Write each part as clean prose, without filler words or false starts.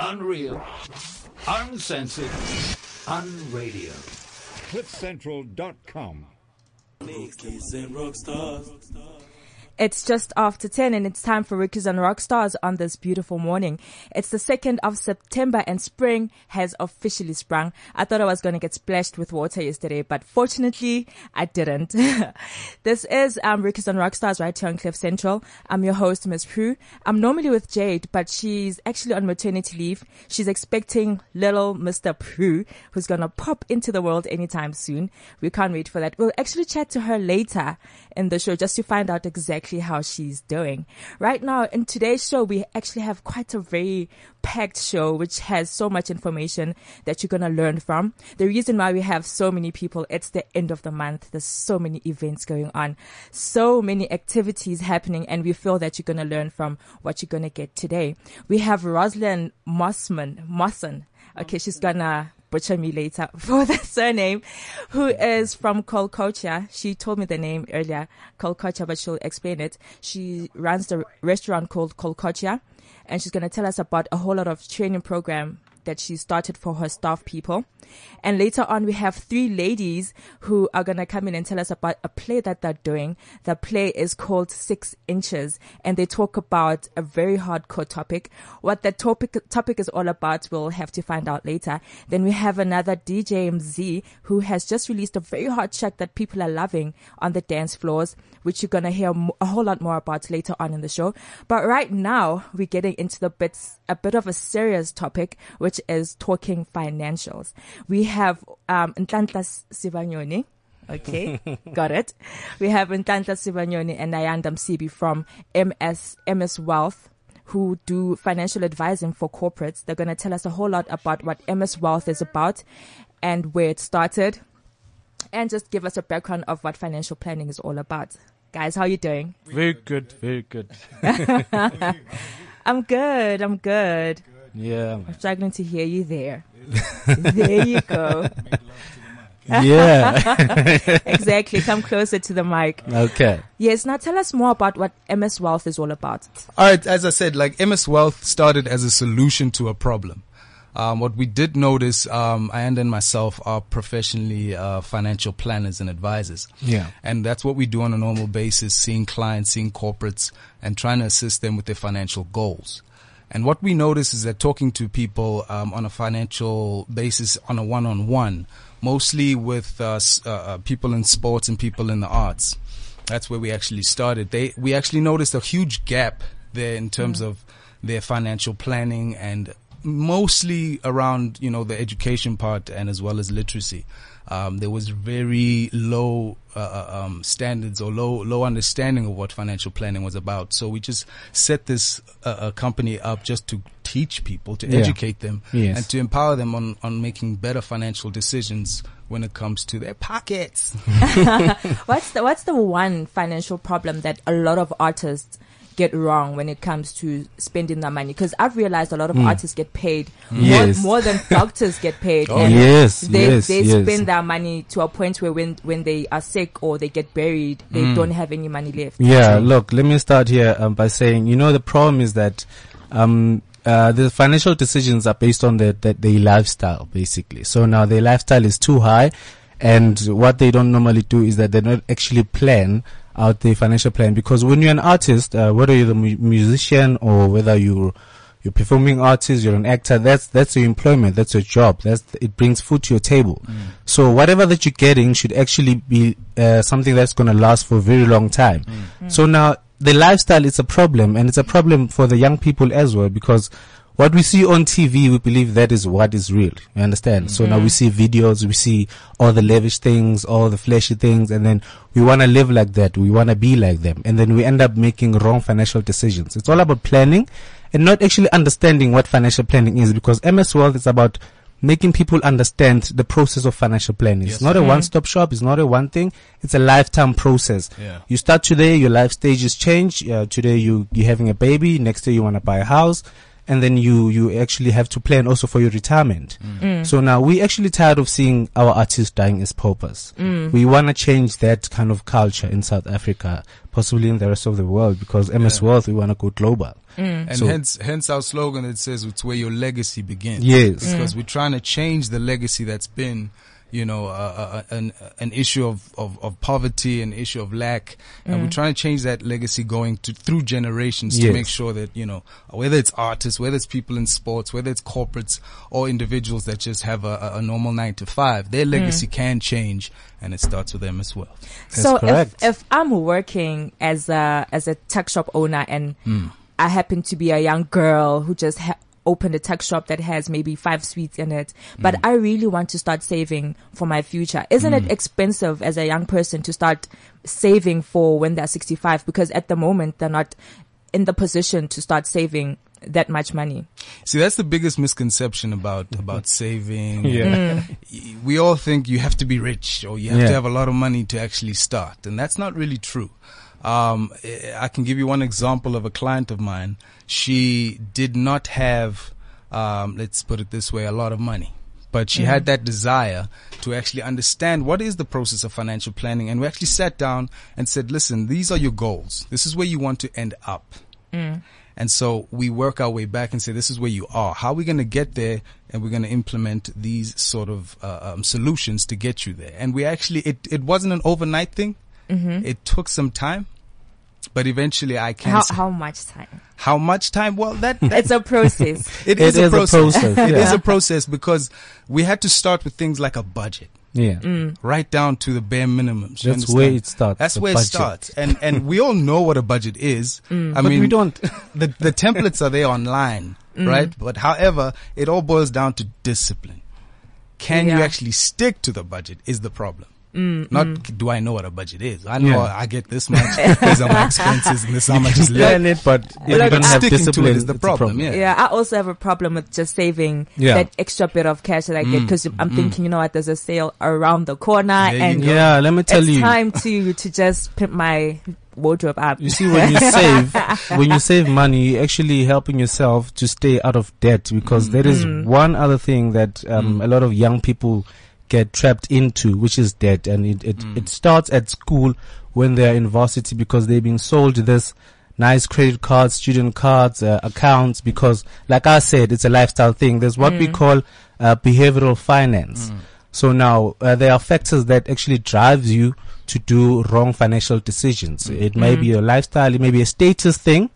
Unreal, uncensored, unradio. CliffCentral.com. It's just after 10 and it's time for Rickies and Rockstars on this beautiful morning. It's the 2nd of September and spring has officially sprung. I thought I was going to get splashed with water yesterday, but fortunately I didn't. This is Rickies and Rockstars right here on Cliff Central. I'm your host, Miss Prue. I'm normally with Jade, but she's actually on maternity leave. She's expecting little Mr. Prue, who's going to pop into the world anytime soon. We can't wait for that. We'll actually chat to her later in the show just to find out exactly how she's doing. Right now in today's show, we actually have quite a very packed show, which has so much information that you're going to learn from. The reason why we have so many people, it's the end of the month. There's so many events going on, so many activities happening, and we feel that you're going to learn from what you're going to get today. We have Roslyn Mossman. Okay, she's going to butcher me later for the surname, who is from Col'Cacchio. She told me the name earlier, Col'Cacchio, but she'll explain it. She runs the restaurant called Col'Cacchio, and she's going to tell us about a whole lot of training program that she started for her staff people. And later on, we have three ladies who are going to come in and tell us about a play that they're doing. The play is called 6 Inches, and they talk about a very hardcore topic. What that topic is all about, we'll have to find out later. Then we have another DJ Mizz, who has just released a very hot track that people are loving on the dance floors, which you're going to hear a whole lot more about later on in the show. But right now, we're getting into a bit of a serious topic, which is talking financials. We have Ntantas Sivanyoni. Okay, got it. We have Ntantas Sivanyoni and Ayanda Sibiya from MS Wealth, who do financial advising for corporates. They're going to tell us a whole lot about what MS Wealth is about and where it started, and just give us a background of what financial planning is all about. Guys, how are you doing? Very good. I'm good. Yeah, man. I'm struggling to hear you there. There you go. Yeah. Exactly. Come closer to the mic. Okay. Yes. Now tell us more about what MS Wealth is all about. All right. As I said, like, MS Wealth started as a solution to a problem. What we did notice, Ayanda and myself are professionally financial planners and advisors. Yeah. And that's what we do on a normal basis, seeing clients, seeing corporates, and trying to assist them with their financial goals. And what we notice is that talking to people on a financial basis, on a one-on-one, mostly with people in sports and people in the arts, that's where we actually started. We actually noticed a huge gap there in terms of their financial planning, and mostly around, the education part, and as well as literacy. There was very low standards or low understanding of what financial planning was about. So we just set this company up just to teach people, to educate them, and to empower them on making better financial decisions when it comes to their pockets. What's the one financial problem that a lot of artists get wrong when it comes to spending their money? Because I've realized a lot of artists get paid more than doctors get paid. Oh, yes. They spend their money to a point where when they are sick or they get buried, they don't have any money left. Yeah, look, let me start here by saying, the problem is that the financial decisions are based on their lifestyle, basically. So now their lifestyle is too high, and what they don't normally do is that they don't actually plan out the financial plan. Because when you're an artist, whether you're the musician or whether you're performing artist, you're an actor, that's your employment, that's your job, it brings food to your table. So whatever that you're getting should actually be something that's going to last for a very long time. So now the lifestyle is a problem, and it's a problem for the young people as well, because what we see on TV, we believe that is what is real. You understand? So now we see videos, we see all the lavish things, all the flashy things, and then we want to live like that. We want to be like them. And then we end up making wrong financial decisions. It's all about planning and not actually understanding what financial planning is, because MS Wealth is about making people understand the process of financial planning. Yes. It's not a one-stop shop. It's not a one thing. It's a lifetime process. Yeah. You start today, your life stages change. Today you're having a baby. Next day you want to buy a house. and then you actually have to plan also for your retirement. So now we actually tired of seeing our artists dying as paupers. We want to change that kind of culture in South Africa, possibly in the rest of the world, because MS Wealth, we want to go global. And so, hence our slogan that says it's where your legacy begins. Yes. Because we're trying to change the legacy that's been, you know, an issue of poverty, an issue of lack. And we're trying to change that legacy going to through generations to make sure that, you know, whether it's artists, whether it's people in sports, whether it's corporates or individuals that just have a normal 9-to-5, their legacy can change. And it starts with them as well. That's so correct. If I'm working as a tech shop owner and I happen to be a young girl who just opened a tech shop that has maybe 5 suites in it, but I really want to start saving for my future. Isn't it expensive as a young person to start saving for when they're 65? Because at the moment, they're not in the position to start saving that much money. See, that's the biggest misconception about saving. We all think you have to be rich or you have to have a lot of money to actually start. And that's not really true. I can give you one example of a client of mine. She did not have, let's put it this way, a lot of money, but she had that desire to actually understand what is the process of financial planning. And we actually sat down and said, listen, these are your goals. This is where you want to end up. And so we work our way back and say, this is where you are. How are we going to get there? And we're going to implement these sort of solutions to get you there. And we actually, it wasn't an overnight thing. It took some time, but eventually I can. How much time? How much time? Well, that's a process. It is a process. It is a process because we had to start with things like a budget. Right down to the bare minimums. That's where it starts. That's where budget. It starts. And we all know what a budget is. I mean, we don't. The templates are there online, right? But however, it all boils down to discipline. Can you actually stick to the budget is the problem. Not do I know what a budget is. I know I get this much. These are my expenses and this how much is left. But you don't have discipline. It is the problem. I also have a problem with just saving that extra bit of cash that I get because I'm thinking, you know what, there's a sale around the corner there and let me tell you, it's time to just put my wardrobe up. You see, when you save, money, you're actually helping yourself to stay out of debt because there is one other thing that a lot of young people get trapped into, which is debt, and it starts at school when they're in varsity because they've been sold this nice credit cards, student cards, accounts, because like I said, it's a lifestyle thing. There's what we call behavioral finance. So now there are factors that actually drives you to do wrong financial decisions. It may be a lifestyle, it may be a status thing.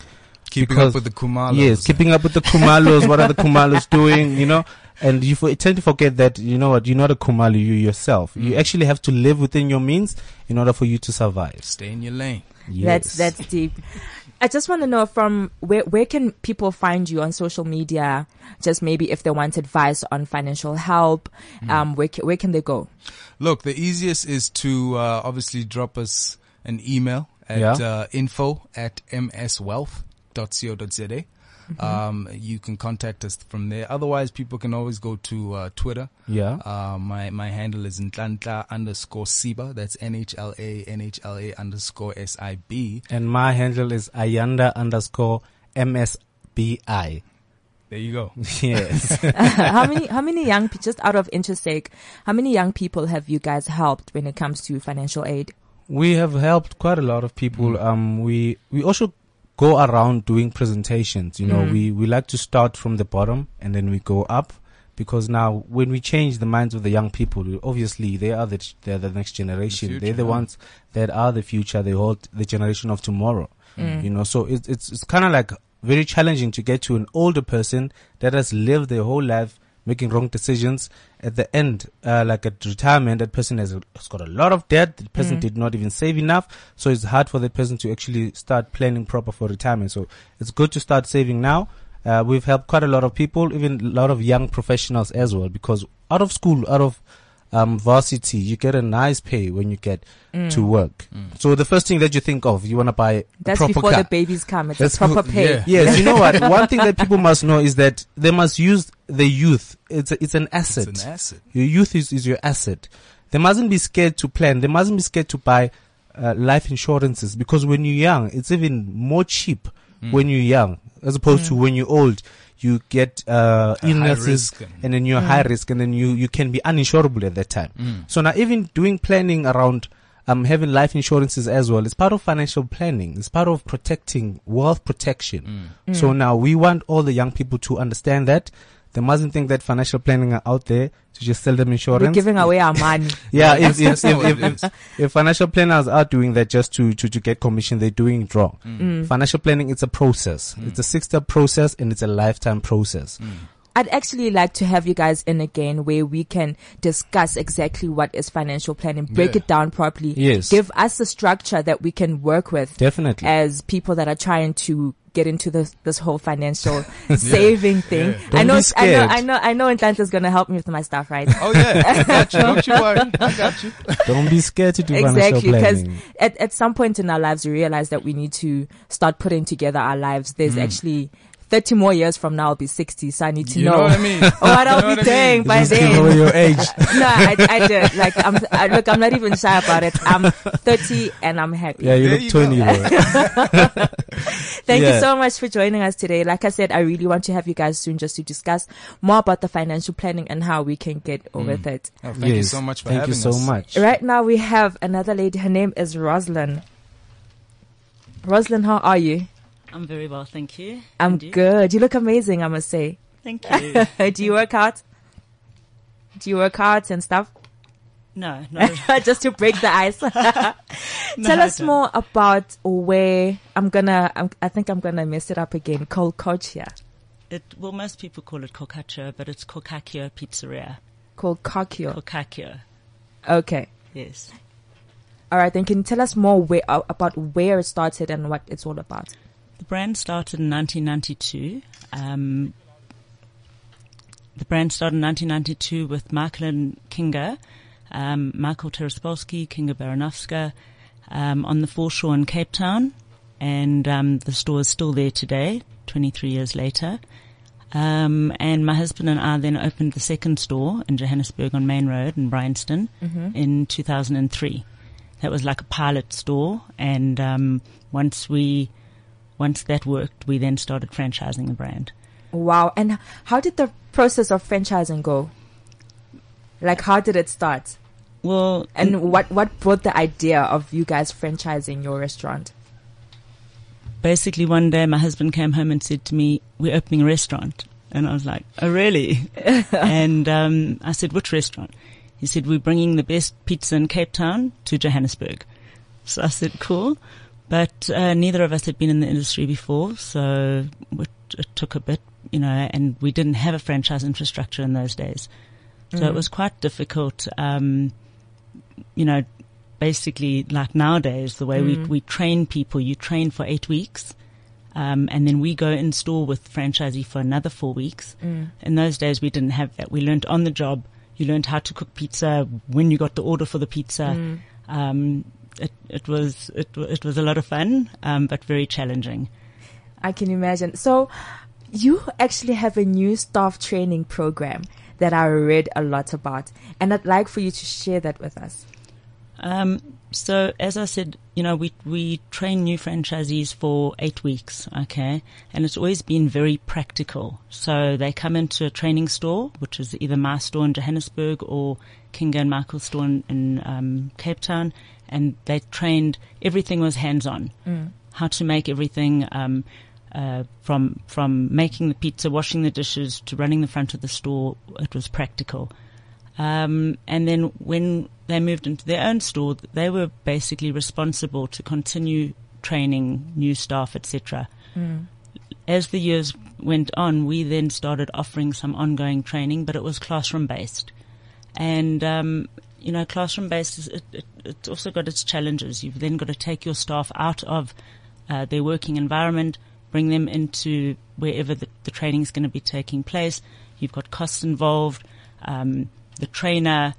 Keeping up with the Kumalos. Yes, keeping up with the Kumalos. What are the Kumalos doing, you know? And you tend to forget that, you know what, you're not a Kumalo, you yourself. You actually have to live within your means in order for you to survive. Stay in your lane. Yes. That's deep. I just want to know from where can people find you on social media? Just maybe if they want advice on financial help, where can they go? Look, the easiest is to obviously drop us an email at info@mswealth.co.za. You can contact us from there. Otherwise, people can always go to Twitter. My handle is Ntlantla_Siba. That's NHLA_SIB. And my handle is Ayanda_MSBI. There you go. Yes. How many young, just out of interest sake, how many young people have you guys helped when it comes to financial aid? We have helped quite a lot of people. We also go around doing presentations. You know, we like to start from the bottom and then we go up, because now when we change the minds of the young people, obviously they're the next generation. They're the ones that are the future. They hold the generation of tomorrow. You know, so it's kind of like very challenging to get to an older person that has lived their whole life making wrong decisions. At the end, like at retirement, that person has got a lot of debt. The person did not even save enough. So it's hard for the person to actually start planning proper for retirement. So it's good to start saving now. We've helped quite a lot of people, even a lot of young professionals as well, because out of school, out of varsity, you get a nice pay when you get to work. So the first thing that you think of, you want to buy a proper car. That's before the babies come. It's a proper pay. Yes, you know what? One thing that people must know is that they must use the youth. It's an asset. It's an asset. Your youth is your asset. They mustn't be scared to plan. They mustn't be scared to buy life insurances, because when you're young, it's even more cheap when you're young as opposed to when you're old. you get illnesses, and then you're high risk, and then you can be uninsurable at that time. So now even doing planning around having life insurances as well, it's part of financial planning. It's part of protecting, wealth protection. So now we want all the young people to understand that. They mustn't think that financial planning are out there to just sell them insurance. We're giving away our money. Yeah, if financial planners are doing that just to get commission, they're doing it wrong. Financial planning, it's a process. It's a 6-step process and it's a lifetime process. I'd actually like to have you guys in again where we can discuss exactly what is financial planning, break it down properly. Yes. Give us a structure that we can work with. Definitely. As people that are trying to get into this whole financial saving thing. Yeah. I know Ntanta's gonna help me with my stuff, right? Oh yeah, I got you. Don't you worry, I got you. Don't be scared to do financial planning. Because at some point in our lives, we realize that we need to start putting together our lives. There's actually 30 more years from now, I'll be 60, so I need to know what I mean. What I'll be doing by then. You know your age. No, I don't. Like, look, I'm not even shy about it. I'm 30 and I'm happy. Yeah, you look 20. Thank you so much for joining us today. Like I said, I really want to have you guys soon just to discuss more about the financial planning and how we can get over it. Oh, thank you so much for having us. Thank you so much. Right now we have another lady. Her name is Roslyn. Roslyn, how are you? I'm very well, thank you. I'm good. You look amazing, I must say. Thank you. Do you work out? Do you work out and stuff? No, not really. Just to break the ice. Tell us more about where I think I'm gonna mess it up again. Col'Cacchio. Well, most people call it Col'Cacchio, but it's Col'Cacchio Pizzeria. Col'Cacchio. Col'Cacchio. Okay. Yes. All right. Then can you tell us more about where it started and what it's all about? The brand started in 1992. With Michael and Kinga, Michael Terespolsky, Kinga Baranovska, on the foreshore in Cape Town. And the store is still there today, 23 years later. And my husband and I then opened the second store in Johannesburg on Main Road in Bryanston in 2003. That was like a pilot store. And once that worked, we then started franchising the brand. Wow. And how did the process of franchising go? Like, how did it start? Well, and what brought the idea of you guys franchising your restaurant? Basically, one day my husband came home and said to me, "We're opening a restaurant." And I was like, "Oh, really?" And I said, "Which restaurant?" He said, "We're bringing the best pizza in Cape Town to Johannesburg." So I said, "Cool." But neither of us had been in the industry before, so it took a bit, and we didn't have a franchise infrastructure in those days. So it was quite difficult, basically like nowadays, the way we train people, you train for 8 weeks, and then we go in store with franchisee for another 4 weeks. In those days, we didn't have that. We learned on the job. You learned how to cook pizza, when you got the order for the pizza. It was a lot of fun, but very challenging. I can imagine. So you actually have a new staff training program that I read a lot about, and I'd like for you to share that with us. So as I said, we train new franchisees for 8 weeks, okay? And it's always been very practical. So they come into a training store, which is either my store in Johannesburg or Kinga and Michael's store in Cape Town, and they trained. Everything was hands-on. How to make everything, from making the pizza, washing the dishes, to running the front of the store. It was practical. And then when they moved into their own store, they were basically responsible to continue training new staff, etc. As the years went on, we then started offering some ongoing training, but it was classroom-based. And classroom-based, it's also got its challenges. You've then got to take your staff out of their working environment, bring them into wherever the training is going to be taking place. You've got costs involved. The trainer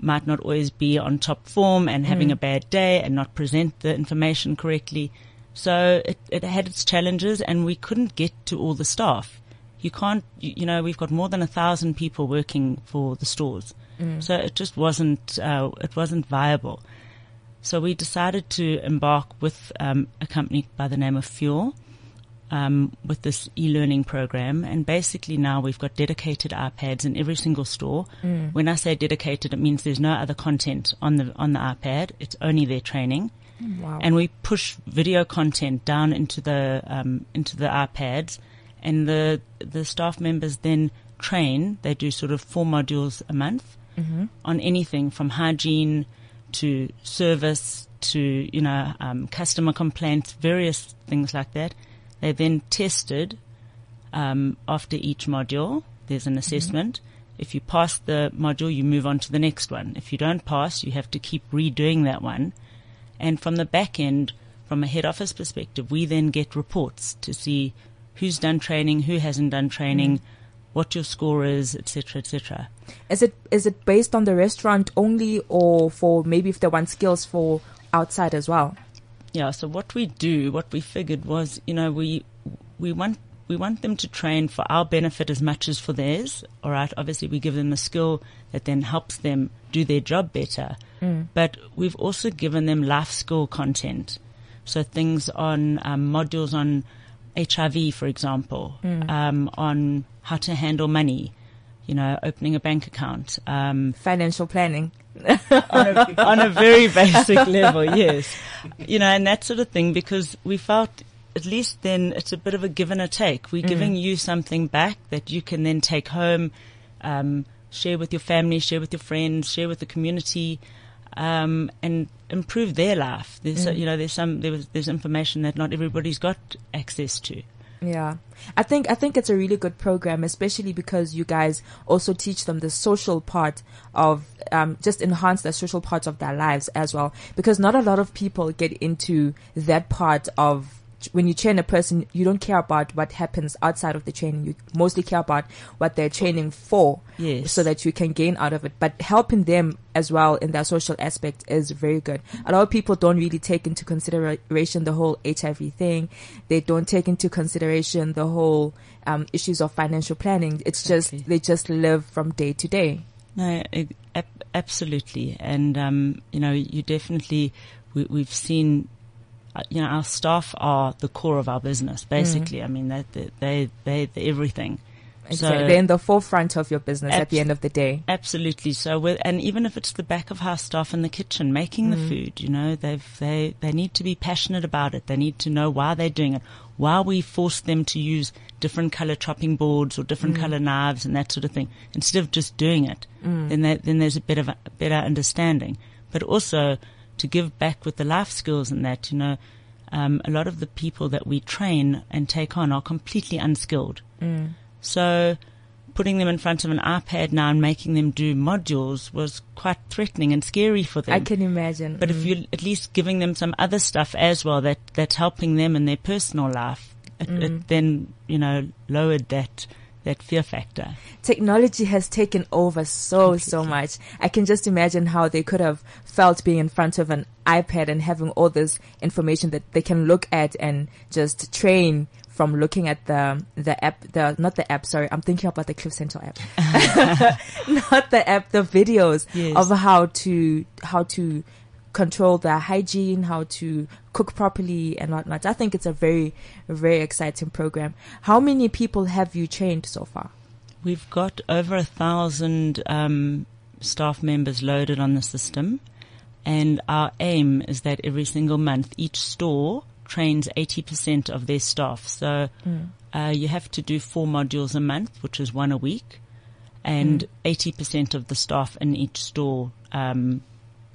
might not always be on top form and having a bad day and not present the information correctly. So it had its challenges, and we couldn't get to all the staff. You can't, we've got more than 1,000 people working for the stores. So it just wasn't viable. So we decided to embark with a company by the name of Fuel, with this e-learning program. And basically now we've got dedicated iPads in every single store. Mm. When I say dedicated, it means there's no other content on the iPad. It's only their training. Wow. And we push video content down into the iPads, and the staff members then train. They do sort of 4 modules a month, mm-hmm, on anything from hygiene to service to, customer complaints, various things like that. They're then tested after each module. There's an assessment. Mm-hmm. If you pass the module, you move on to the next one. If you don't pass, you have to keep redoing that one. And from the back end, from a head office perspective, we then get reports to see who's done training, who hasn't done training, what your score is, et cetera, et cetera. Is it based on the restaurant only, or for maybe if they want skills for outside as well? Yeah, so what we figured was, we want them to train for our benefit as much as for theirs. All right, obviously we give them a skill that then helps them do their job better. Mm. But we've also given them life skill content. So things on modules on HIV, for example, on how to handle money, opening a bank account. Financial planning. on a very basic level, yes. And that sort of thing, because we felt at least then it's a bit of a give and a take. We're giving you something back that you can then take home, share with your family, share with your friends, share with the community, and improve their life. There's, there's information that not everybody's got access to. Yeah. I think it's a really good program, especially because you guys also teach them the social part of, just enhance the social part of their lives as well, because not a lot of people get into that part of, when you train a person, you don't care about what happens outside of the training. You mostly care about what they're training for, yes, so that you can gain out of it. But helping them as well in their social aspect is very good. A lot of people don't really take into consideration the whole HIV thing. They don't take into consideration the whole issues of financial planning. It's exactly. Just they just live from day to day. No, absolutely. And, you definitely, we've seen... our staff are the core of our business, basically. I mean, they're everything. Exactly. So they're in the forefront of your business at the end of the day. Absolutely. So, and even if it's the back of house staff in the kitchen making the food, they need to be passionate about it. They need to know why they're doing it. Why we force them to use different color chopping boards or different color knives and that sort of thing, instead of just doing it, then there's a better understanding. But also, to give back with the life skills and that, a lot of the people that we train and take on are completely unskilled. Mm. So putting them in front of an iPad now and making them do modules was quite threatening and scary for them. I can imagine. But if you're at least giving them some other stuff as well that's helping them in their personal life, it then, lowered that fear factor. Technology has taken over so much. I can just imagine how they could have felt being in front of an iPad and having all this information that they can look at and just train from looking at the app, I'm thinking about the Cliff Central app. Not the app, the videos, yes, of how to control their hygiene, how to cook properly and whatnot. I think it's a very, very exciting program. How many people have you trained so far? We've got over 1,000 staff members loaded on the system, and our aim is that every single month each store trains 80% of their staff. So you have to do 4 modules a month, which is 1 a week, and 80% of the staff in each store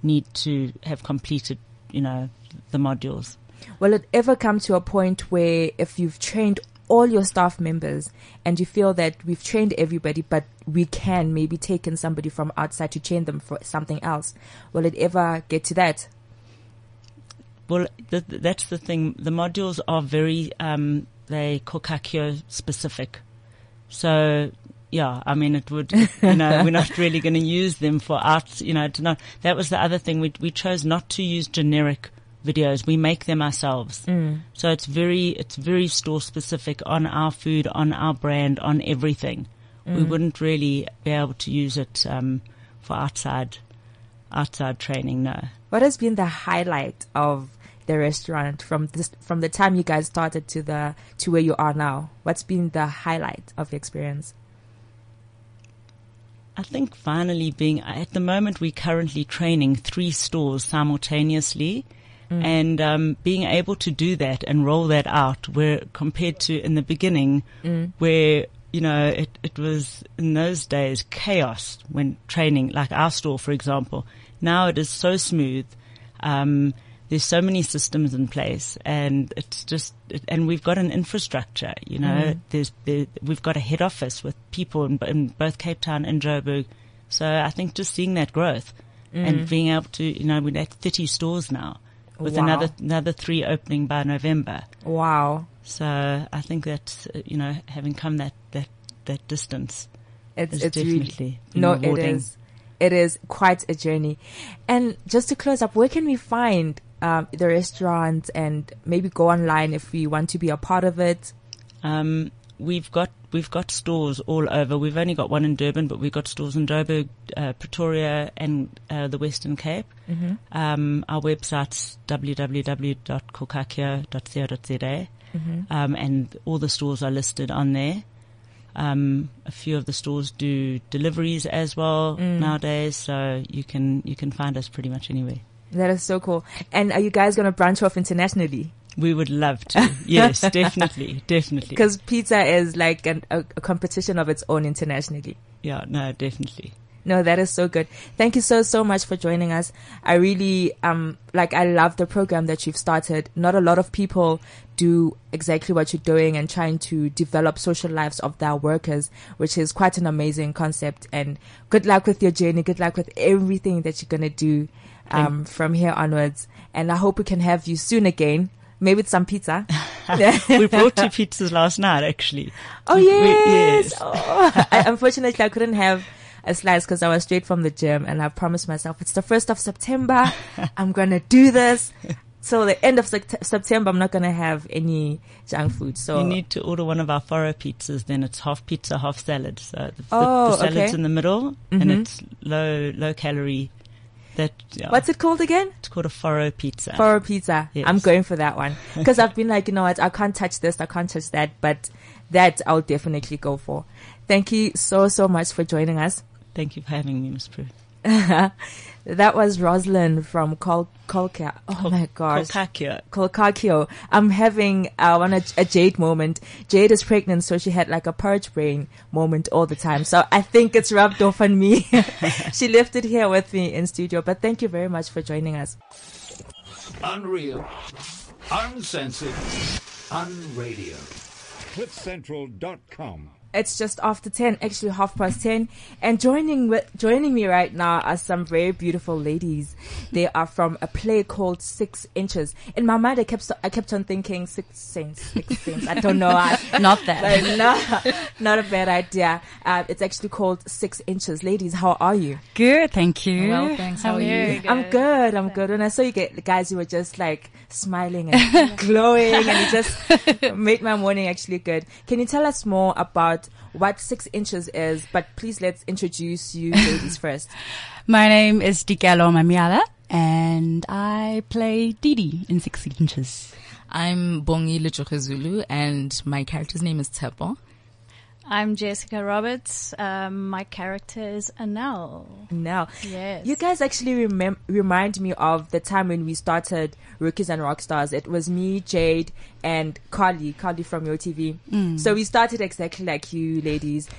need to have completed, the modules. Will it ever come to a point where if you've trained all your staff members and you feel that we've trained everybody, but we can maybe take in somebody from outside to train them for something else? Will it ever get to that? Well, that's the thing. The modules are very, they're Col'Cacchio specific. So... yeah, I mean, it would, we're not really going to use them for art, to not. That was the other thing. We chose not to use generic videos. We make them ourselves. Mm. So it's very store specific on our food, on our brand, on everything. Mm. We wouldn't really be able to use it, for outside training, no. What has been the highlight of the restaurant from the time you guys started to where you are now? What's been the highlight of your experience? I think finally being, at the moment we're currently training 3 stores simultaneously, and being able to do that and roll that out, where compared to in the beginning, where, you know, it was in those days chaos when training, like our store, for example. Now it is so smooth. There's so many systems in place, and it's just, and we've got an infrastructure, you know, we've got a head office with people in both Cape Town and Joburg. So I think just seeing that growth and being able to, you know, we're at 30 stores now with another 3 opening by November. Wow. So I think that's, you know, having come that distance, it's definitely really, rewarding. It is quite a journey. And just to close up, where can we find the restaurant, and maybe go online if we want to be a part of it? We've got stores all over. We've only got one in Durban, but we've got stores in Joburg, Pretoria, and the Western Cape. Our website's www.col'Cacchio.co.za, and all the stores are listed on there. A few of the stores do deliveries as well nowadays, so you can find us pretty much anywhere. That is so cool. And are you guys going to branch off internationally? We would love to. Yes, definitely. Because pizza is like a competition of its own internationally. Yeah, no, definitely. No, that is so good. Thank you so much for joining us. I really, I love the program that you've started. Not a lot of people do exactly what you're doing and trying to develop social lives of their workers, which is quite an amazing concept. And good luck with your journey. Good luck with everything that you're going to do, from here onwards. And I hope we can have you soon again. Maybe with some pizza. We brought 2 pizzas last night, actually. Oh, yes. Oh, unfortunately, I couldn't have a slice because I was straight from the gym, and I promised myself it's the 1st of September. I'm going to do this. So the end of September, I'm not going to have any junk food. So you need to order one of our Foro pizzas. Then it's half pizza, half salad. So the salad's in the middle, and it's low calorie. What's it called again? It's called a Foro pizza. Foro pizza. Yes. I'm going for that one because I've been like, you know what? I can't touch this. I can't touch that. But that I'll definitely go for. Thank you so much for joining us. Thank you for having me, Ms. Prue. That was Roslyn from Col'Cacchio. Oh my gosh. Col'Cacchio. I'm having a Jade moment. Jade is pregnant, so she had like a porridge brain moment all the time. So I think it's rubbed off on me. She left it here with me in studio. But thank you very much for joining us. Unreal. Uncensored. Unradio. CliffCentral.com. It's just after 10, actually 10:30, and joining me right now are some very beautiful ladies. They are from a play called 6 Inches. In my mind, I kept on thinking 6 cents. I don't know. Not that. Not a bad idea. It's actually called 6 Inches. Ladies, how are you? Good, thank you. Well, thanks. How are you? Good. I'm good. When I saw you guys, you were just like smiling and glowing, and it just made my morning actually good. Can you tell us more about what 6 Inches is, but please let's introduce you ladies first. My name is Dikalo Mamiala, and I play Didi in 6 Inches. I'm Bongi Lichukhe Zulu, and my character's name is Tepo. I'm Jessica Roberts. My character is Anel. Anel. Yes. You guys actually remind me of the time when we started Rookies and Rockstars. It was me, Jade, and Carly from YoTV. So we started exactly like you ladies.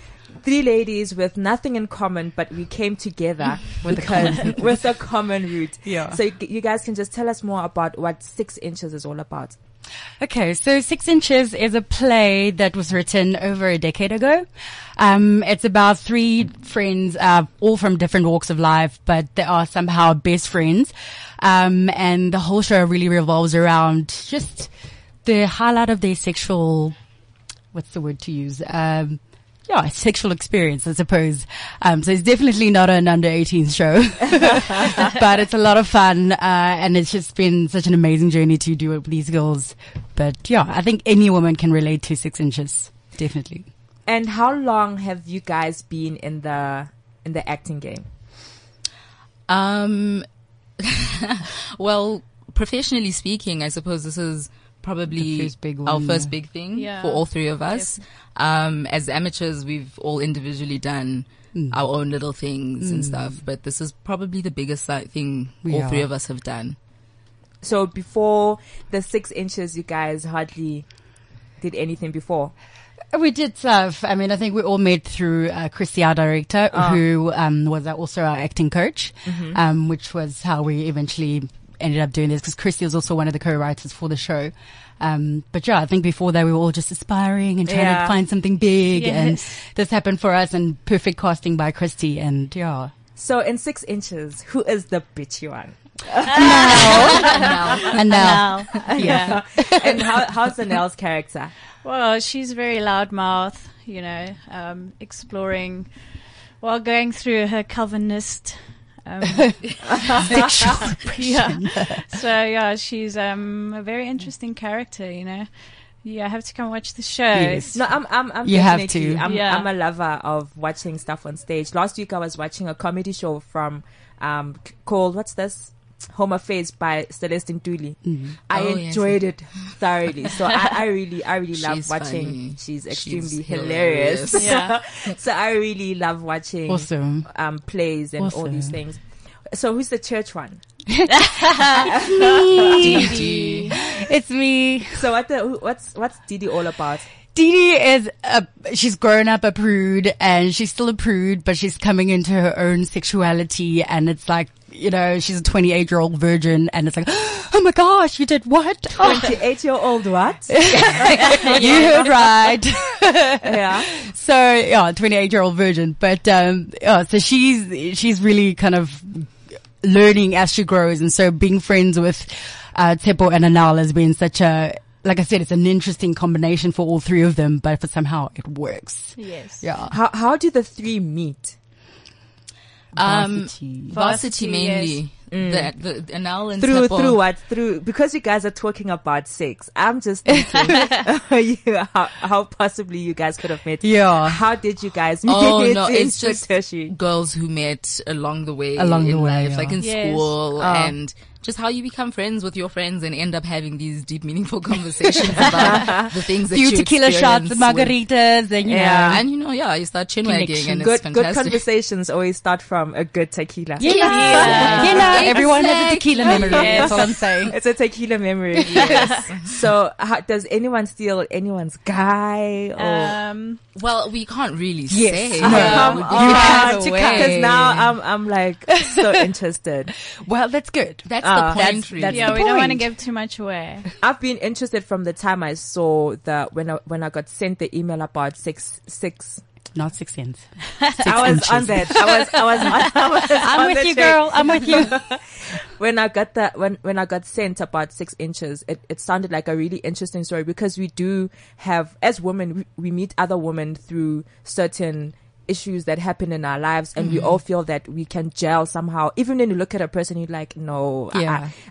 3 ladies with nothing in common, but we came together with a common root. Yeah. So you guys can just tell us more about what 6 Inches is all about. Okay, so 6 Inches is a play that was written over a decade ago. It's about 3 friends, all from different walks of life, but they are somehow best friends. And the whole show really revolves around just the highlight of their sexual, what's the word to use? Sexual experience, I suppose. So it's definitely not an under 18 show, but it's a lot of fun. And it's just been such an amazing journey to do it with these girls. But yeah, I think any woman can relate to 6 Inches. Definitely. And how long have you guys been in the acting game? Well, professionally speaking, I suppose this is probably our first big thing for all three of us. As amateurs, we've all individually done our own little things and stuff, but this is probably the biggest thing all three of us have done. So before the 6 inches, you guys hardly did anything before? We did stuff. I mean, I think we all made through Christy, our director, who was also our acting coach, which was how we eventually ended up doing this, because Christy was also one of the co-writers for the show. But yeah, I think before that we were all just aspiring and trying to find something big, and this happened for us, and perfect casting by Christy, and So in 6 inches, who is the bitchy one? Anel. And how's Anel's character? Well, she's very loudmouth, exploring while going through her Calvinist she's a very interesting character, I have to come watch the show. Yes. No, I'm you have to. I'm a lover of watching stuff on stage. Last week I was watching a comedy show from called Home Affairs by Celestine Dooley. I enjoyed it thoroughly. So I really love watching. Funny. She's extremely hilarious. Yeah. So I really love watching plays and all these things. So who's the church one? Didi. It's me. So what's Didi all about? Didi is she's grown up a prude, and she's still a prude, but she's coming into her own sexuality, and it's like, she's a 28-year-old virgin, and it's like, oh my gosh, you did what? 28-year-old what? You heard right. So 28-year-old virgin, but so she's really kind of learning as she grows, and so being friends with Tepo and Anal has been such a, like I said, it's an interesting combination for all three of them, but for somehow it works. Yes. Yeah. How do the three meet? Varsity mainly. Yes. The Anal and through what? Through, because you guys are talking about sex, I'm just thinking how possibly you guys could have met. Yeah. How did you guys meet? It's just girls who met along the way in life, like in school, and just how you become friends with your friends and end up having these deep, meaningful conversations about the things that you experience. Few tequila shots, margaritas, and you start chinwagging, and it's fantastic. Good conversations always start from a good tequila. Everyone has a tequila memory. That's all I'm saying. It's a tequila memory. Yes. So, does anyone steal anyone's guy? Or? Well, we can't really say. Because now I'm like so interested. Well, that's good. That's the point. That's the point. Don't want to give too much away. I've been interested from the time I saw when I got sent the email about six. Not 6 cents. Six inches. On that. I was I'm with you, girl. I'm with you. When I got sent about 6 inches, it sounded like a really interesting story, because we do have, as women, we meet other women through certain issues that happen in our lives, and we all feel that we can gel somehow. Even when you look at a person, you're like,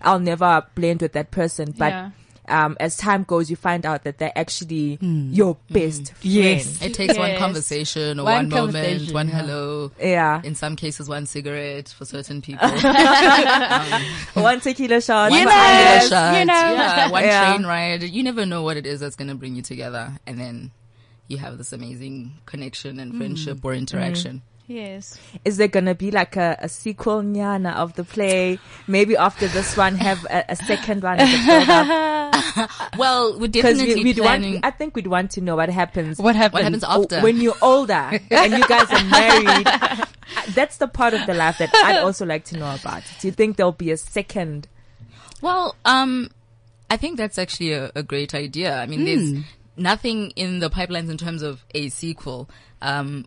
I'll never blend with that person. But as time goes, you find out that they're actually your best friend. Yes. It takes one conversation or one moment, one hello. Yeah. In some cases, one cigarette for certain people. One tequila shot. One train ride. You never know what it is that's going to bring you together. And then you have this amazing connection and friendship or interaction. Yes. Is there going to be like a sequel, Nyana, of the play? Maybe after this one, have a second one. Well, we're definitely planning. I think we'd want to know what happens. What happens after? When you're older and you guys are married. That's the part of the life that I'd also like to know about. Do you think there'll be a second? Well, I think that's actually a great idea. I mean, there's nothing in the pipelines in terms of a sequel.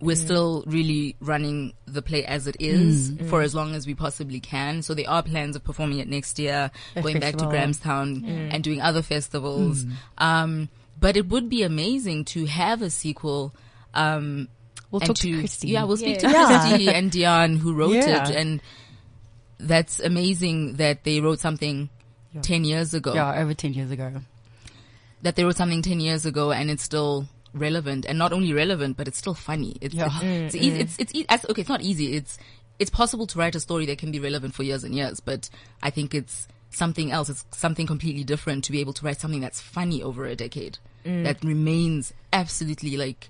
We're still really running the play as it is for as long as we possibly can. So there are plans of performing it next year, going back to Grahamstown and doing other festivals. But it would be amazing to have a sequel. We'll talk to Christy. Yeah, we'll speak to Christy and Dionne, who wrote it. And that's amazing that they wrote something 10 years ago. Yeah, over 10 years ago. That they wrote something 10 years ago and it's still relevant, and not only relevant, but it's still funny. It's not easy. It's possible to write a story that can be relevant for years and years, but I think it's something else. It's something completely different to be able to write something that's funny over a decade that remains absolutely like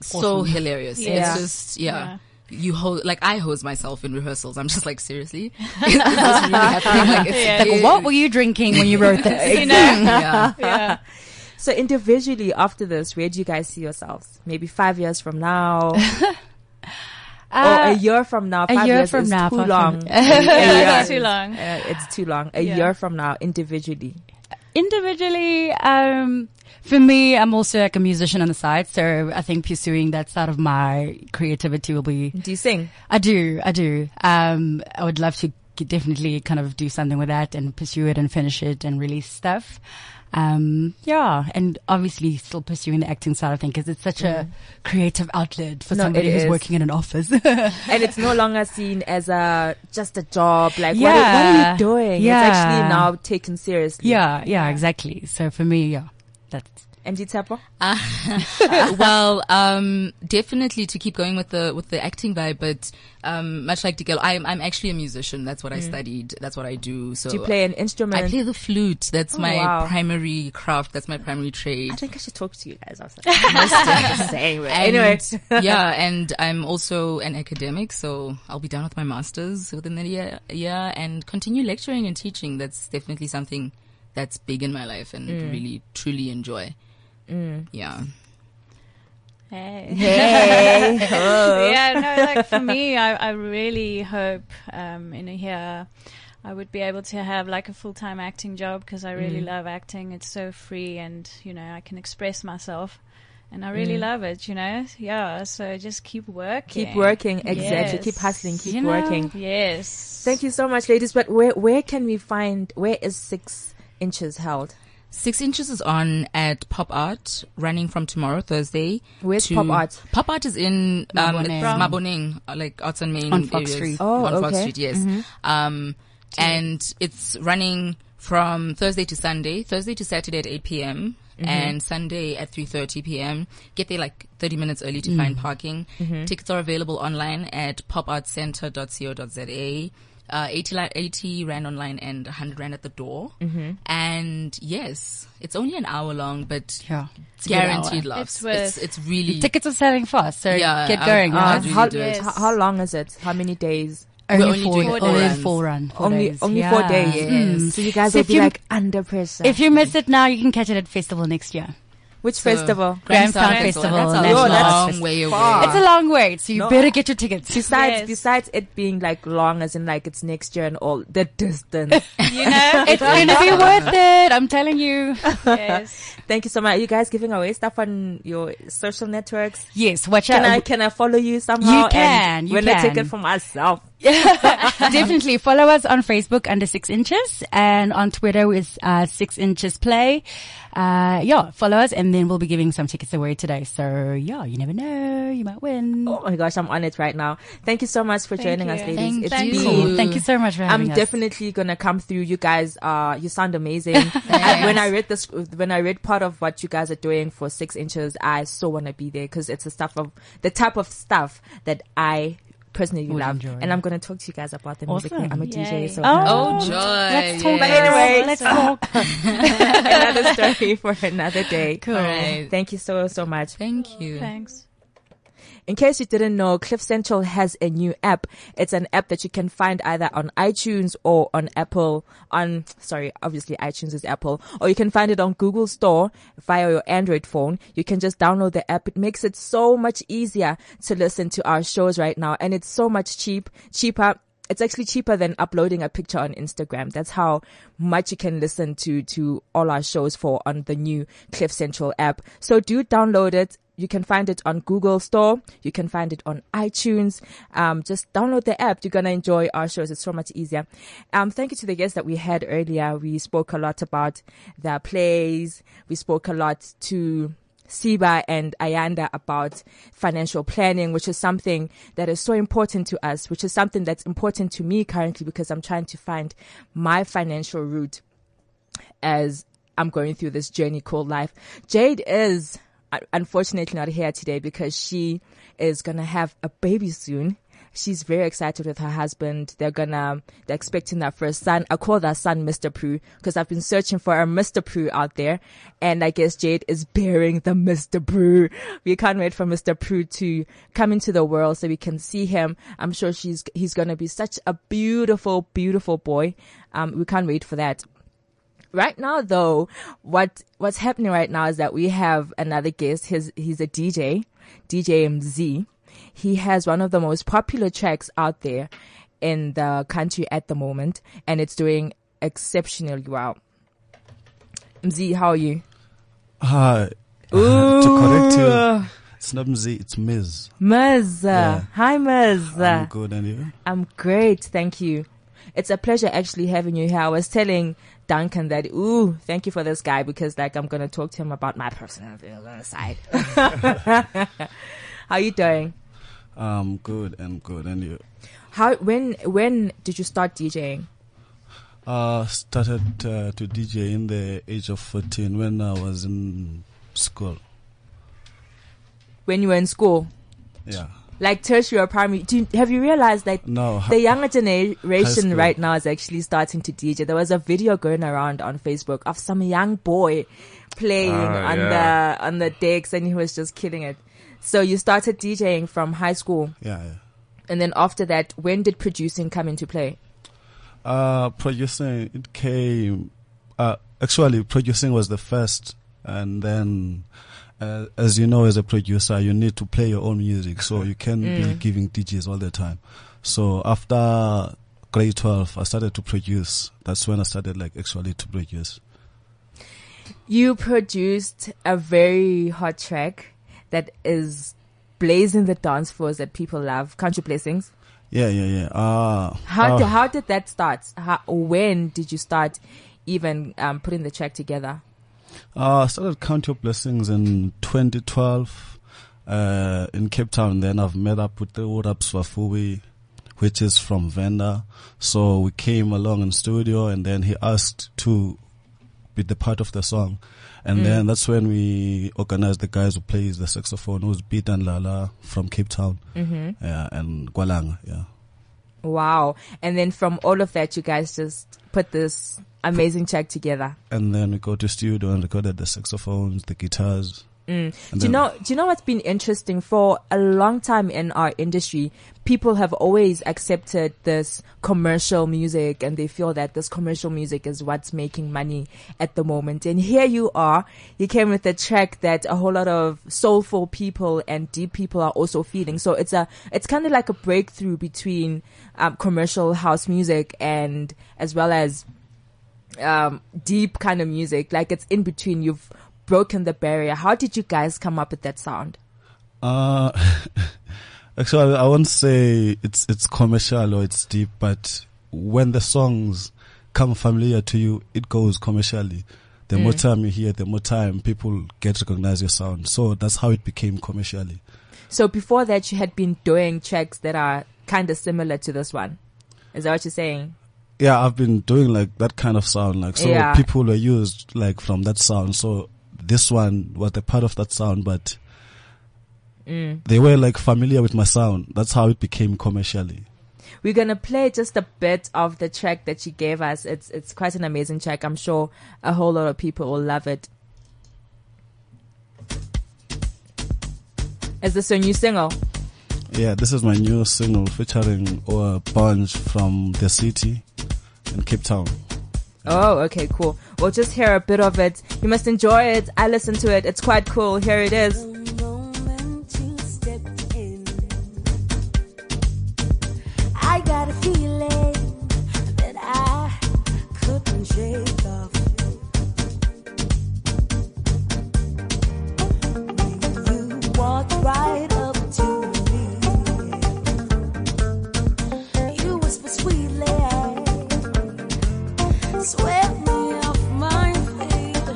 awesome. So hilarious. Yeah. It's just, yeah. You hold, like, I hose myself in rehearsals. I'm just like, seriously? Is this really happening? Like, like, what were you drinking when you wrote this? You know? Yeah. So individually after this, where do you guys see yourselves? Maybe 5 years from now? Or a year from now? 5 years from now. Too long. It's too long. It's too long. A year from now, individually. Individually, for me, I'm also like a musician on the side, so I think pursuing that side of my creativity will be... Do you sing? I do. I would love to definitely kind of do something with that and pursue it and finish it and release stuff. And obviously still pursuing the acting side, I think, because it's such a creative outlet for somebody who's working in an office. And it's no longer seen as just a job. Like, what are you doing? Yeah. It's actually now taken seriously. Yeah, exactly. So for me, that's... And you, Tapo? Well, definitely to keep going with the acting vibe, but much like Dikalo, I'm actually a musician. That's what I studied. That's what I do. So do you play an instrument? I play the flute. That's my primary craft. That's my primary trade. I think I should talk to you guys. I was like, anyway. And I'm also an academic, so I'll be done with my masters within the year and continue lecturing and teaching. That's definitely something that's big in my life and really truly enjoy. Yeah. Hey. Hello. For me, I really hope in a year I would be able to have like a full-time acting job, because I really love acting. It's so free and, you know, I can express myself and I really love it, you know? Yeah, so just keep working. Keep working, exactly. Yes. Keep hustling, keep working. Yes. Thank you so much, ladies. But where can we find, where is 6 Inches held? 6 Inches is on at Pop Art, running from tomorrow, Thursday. Where's Pop Art? Pop Art is in Maboneng, like Arts and Main on Fox Street. Oh, on Fox Street, yes. Mm-hmm. And it's running from Thursday to Sunday, Thursday to Saturday at 8 p.m. and Sunday at 3:30 p.m. Get there like 30 minutes early to find parking. Tickets are available online at popartcenter.co.za. 80 rand online and 100 rand at the door. And yes, it's only an hour long, but it's guaranteed laughs. It's really... The tickets are selling fast, so get going. How long is it? How many days? Only 4 runs. Only 4 days. Yes. So you guys will be like under pressure. If you miss it now, you can catch it at festival next year. Which festival? Grahamstown Festival. That's a long way away. It's a long way, so you better get your tickets. Besides it being like long, as in like it's next year and all, the distance. You know, it's going to be worth it. I'm telling you. Yes. Thank you so much. Are you guys giving away stuff on your social networks? Yes. Watch out. Can I follow you somehow? You can. And win a ticket for myself. Definitely follow us on Facebook under 6 Inches, and on Twitter with 6 Inches Play. Follow us, and then we'll be giving some tickets away today. So you never know, you might win. Oh my gosh, I'm on it right now. Thank you so much for joining us, ladies. It's cool. Thank you so much for having us. I'm definitely gonna come through. You guys, you sound amazing. When I read part of what you guys are doing for 6 Inches, I so wanna be there, because it's the type of stuff that I personally love, and I'm going to talk to you guys about them. Awesome. I'm a DJ, so joy. Let's talk. But anyway, let's talk. Another story for another day. Cool. Right. Thank you so much. Thank you. Thanks. In case you didn't know, Cliff Central has a new app. It's an app that you can find either on iTunes or on Apple. Obviously iTunes is Apple. Or you can find it on Google Store via your Android phone. You can just download the app. It makes it so much easier to listen to our shows right now. And it's so much cheaper. It's actually cheaper than uploading a picture on Instagram. That's how much you can listen to all our shows for on the new Cliff Central app. So do download it. You can find it on Google Store. You can find it on iTunes. Just download the app. You're going to enjoy our shows. It's so much easier. Thank you to the guests that we had earlier. We spoke a lot about their plays. We spoke a lot to Siba and Ayanda about financial planning, which is something that is so important to us, which is something that's important to me currently, because I'm trying to find my financial route as I'm going through this journey called life. Jade is unfortunately not here today because she is going to have a baby soon. She's very excited with her husband. They're expecting their first son. I call their son Mr. Prue because I've been searching for a Mr. Prue out there, and I guess Jade is bearing the Mr. Prue. We can't wait for Mr. Prue to come into the world so we can see him. I'm sure he's going to be such a beautiful, beautiful boy. We can't wait for that. Right now, though, what's happening right now is that we have another guest. He's a DJ, DJ Mizz. He has one of the most popular tracks out there in the country at the moment, and it's doing exceptionally well. Mizz, how are you? It's not Mizz, it's Mizz. Mizz. Yeah. Hi, Mizz. I'm good, and you? I'm great, thank you. It's a pleasure actually having you here. I was telling Duncan that, thank you for this guy, because I'm going to talk to him about my personal side. How you doing? I'm good. And you? When did you start DJing? Started to DJ in the age of 14 when I was in school. When you were in school? Yeah. Like tertiary or primary. Have you realized that the younger generation right now is actually starting to DJ? There was a video going around on Facebook of some young boy playing on the decks, and he was just killing it. So you started DJing from high school. Yeah. And then after that, when did producing come into play? Producing, it came... actually, producing was the first, and then... as you know, as a producer, you need to play your own music, so you can't be giving DJs all the time. So after grade 12, I started to produce. That's when I started actually to produce. You produced a very hot track that is blazing the dance floors that people love, Count Your Blessings. Yeah. How did that start? When did you start even putting the track together? I started Count Your Blessings in 2012 in Cape Town. Then I've met up with the Urapswafubi, which is from Venda. So we came along in studio, and then he asked to be the part of the song. And then that's when we organized the guys who plays the saxophone, who's Beat and Lala from Cape Town and Gwalanga. Yeah. Wow. And then from all of that, you guys just put this amazing track together. And then we go to studio and recorded the saxophones, the guitars. Do you know what's been interesting? For a long time in our industry, people have always accepted this commercial music, and they feel that this commercial music is what's making money at the moment. And here you are. You came with a track that a whole lot of soulful people and deep people are also feeling. So it's kind of like a breakthrough between commercial house music and as well as deep kind of music. Like, it's in between. You've broken the barrier. How did you guys come up with that sound? Actually, I won't say it's commercial or it's deep, but when the songs come familiar to you, it goes commercially. The more time you hear, the more time people get to recognize your sound. So that's how it became commercially. So before that, you had been doing tracks that are kind of similar to this one. Is that what you're saying? Yeah, I've been doing that kind of sound. People were used from that sound. So this one was a part of that sound, but they were familiar with my sound. That's how it became commercially. We're going to play just a bit of the track that you gave us. It's quite an amazing track. I'm sure a whole lot of people will love it. Is this your new single? Yeah, this is my new single featuring Oa Bunch from the city in Cape Town. Oh, okay, cool. We'll just hear a bit of it. You must enjoy it. I listened to it. It's quite cool. Here it is. Swept me off my feet.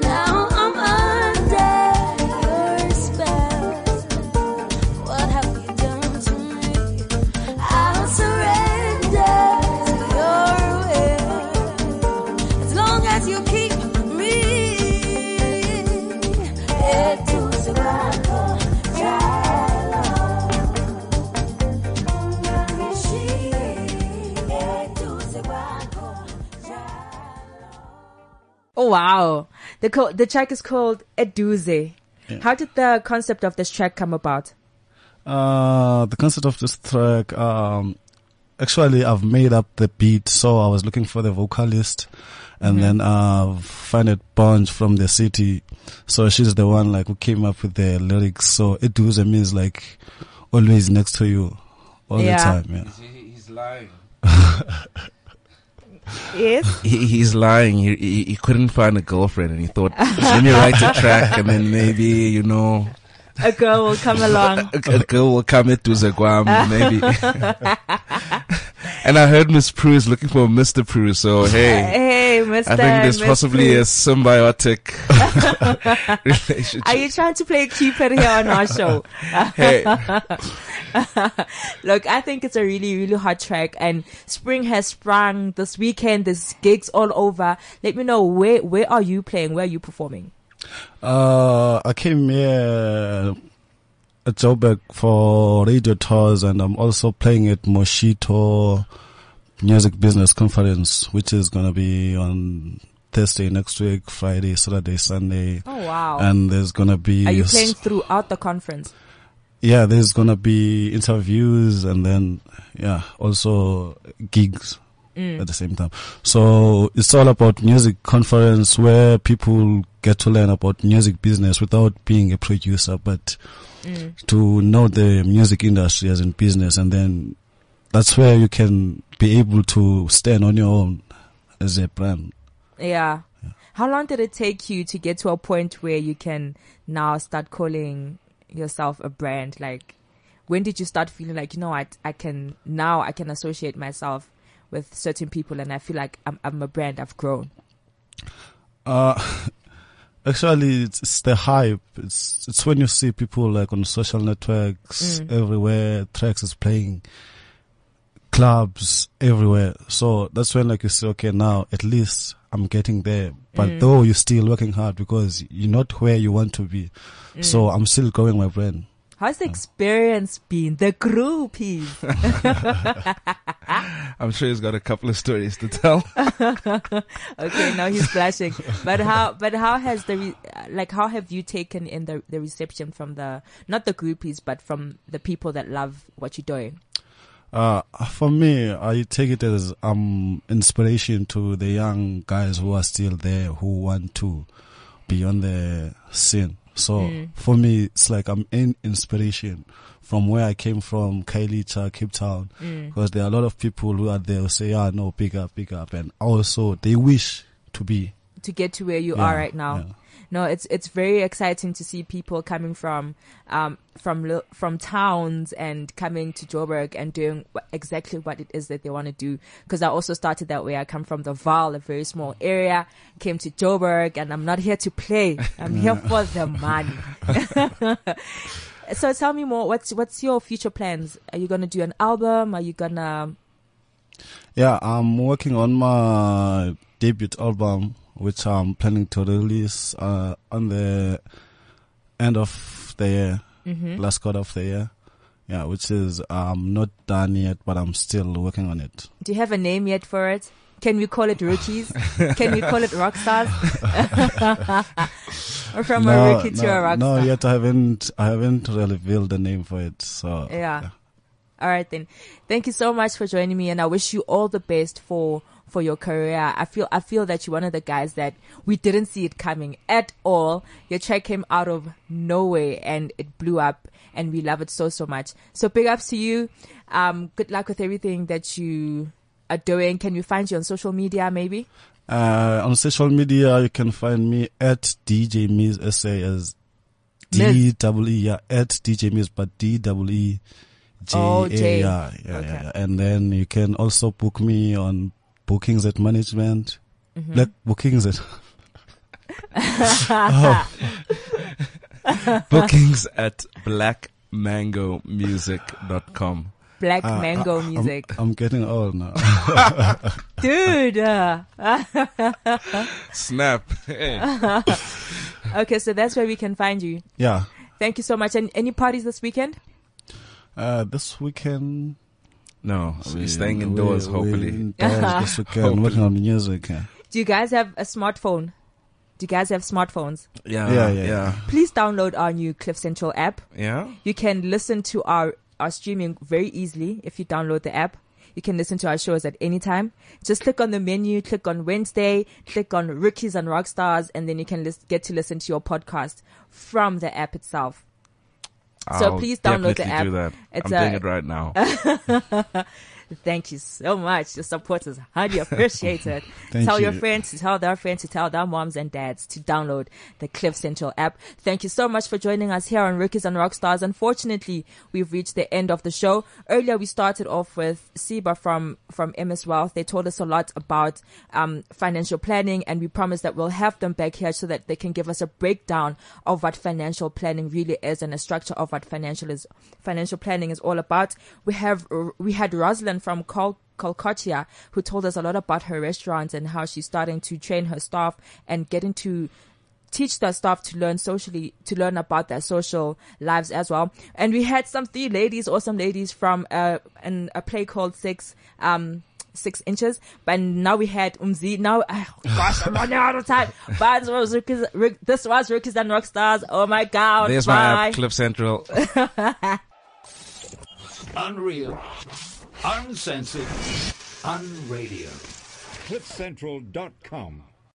Now I'm under wow. The track is called Eduze. Yeah. How did the concept of this track come about? The concept of this track, actually I've made up the beat, so I was looking for the vocalist, and then I've found it Bunch from the city. So she's the one like who came up with the lyrics. So Eduze means like always next to you all the time. Yeah. He's lying. Yes, he's lying. He couldn't find a girlfriend, and he thought, let me write a track, and then maybe, you know, a girl will come along. A girl will come into Zagwam, maybe. And I heard Miss Prue is looking for Mr. Prue, so hey, Mr. I think there's possibly a symbiotic relationship. Are you trying to play keeper here on our show? Hey. Look, I think it's a really, really hot track, and spring has sprung this weekend. There's gigs all over. Let me know, where are you playing? Where are you performing? I came here at Joburg for radio tours, and I'm also playing at Moshito Music Business Conference, which is going to be on Thursday next week, Friday, Saturday, Sunday. Oh, wow. And there's going to be... Are you playing throughout the conference? Yeah, there's going to be interviews and then, yeah, also gigs. At the same time. So it's all about music conference where people get to learn about music business without being a producer, but to know the music industry as in business. And then that's where you can be able to stand on your own as a brand. Yeah. How long did it take you to get to a point where you can now start calling yourself a brand? Like, when did you start feeling like, you know, I can associate myself with certain people, and I feel like I'm a brand, I've grown? Actually, it's the hype. It's when you see people like on social networks, everywhere, tracks is playing, clubs everywhere. So that's when like you say, okay, now at least I'm getting there. But though you're still working hard because you're not where you want to be. So I'm still growing my brand. How's the experience been? The groupies. I'm sure he's got a couple of stories to tell. Okay, now he's blushing. But how has how have you taken in the reception from the, not the groupies, but from the people that love what you're doing? For me, I take it as inspiration to the young guys who are still there, who want to be on the scene. So for me, it's like I'm in inspiration from where I came from, Khayelitsha, Cape Town, because there are a lot of people who are there who say, "Ah, no, big up," and also they wish to get to where you are right now. Yeah. No, it's very exciting to see people coming from towns and coming to Joburg and doing exactly what it is that they want to do. Because I also started that way. I come from the Vaal, a very small area, came to Joburg, and I'm not here to play. I'm here for the money. So tell me more. What's your future plans? Are you gonna do an album? Are you gonna? Yeah, I'm working on my debut album, which I'm planning to release on the end of the year, last quarter of the year. Yeah, which is I'm not done yet, but I'm still working on it. Do you have a name yet for it? Can we call it Rookies? Can we call it Rockstars? Or from a rookie to a rockstar? No, yet I haven't revealed the name for it. So yeah. All right then. Thank you so much for joining me, and I wish you all the best for your career. I feel that you're one of the guys that we didn't see it coming at all. Your track came out of nowhere and it blew up, and we love it so much. So big ups to you. Good luck with everything that you are doing. Can we find you on social media maybe? On social media you can find me at DJ Mizz, as DWE, at DJ Mizz, but DWEJAR. And then you can also book me on Bookings at management, like bookings at bookings at blackmangomusic.com. Black Mango Music. I'm getting old now, dude. Snap. Hey. Okay, so that's where we can find you. Yeah. Thank you so much. And any parties this weekend? This weekend. No, we're staying indoors, hopefully. Indoors this weekend, hopefully. Working on the music. Do you guys have a smartphone? Do you guys have smartphones? Yeah. Please download our new Cliff Central app. Yeah. You can listen to our streaming very easily if you download the app. You can listen to our shows at any time. Just click on the menu, click on Wednesday, click on Rookies and Rockstars, and then you can get to listen to your podcast from the app itself. So please download the app. Do that. I'm doing it right now. Thank you so much. Your support is highly appreciated. Tell your friends to tell their friends to tell their moms and dads to download the Cliff Central app. Thank you so much for joining us here on Rookies and Rockstars. Unfortunately, we've reached the end of the show. Earlier, we started off with Siba from MS Wealth. They told us a lot about financial planning, and we promise that we'll have them back here so that they can give us a breakdown of what financial planning really is and a structure of what financial planning is all about. We had Roslyn from Col'Cacchio, who told us a lot about her restaurants and how she's starting to train her staff and getting to teach their staff to learn about their social lives as well. And we had awesome ladies from a play called Six Inches, but now we had Umzi. Now, I'm running out of time. But this was Rookies and Rockstars. Oh my God! There's my app, Cliff Central. Unreal. Uncensored, unradio. CliffCentral.com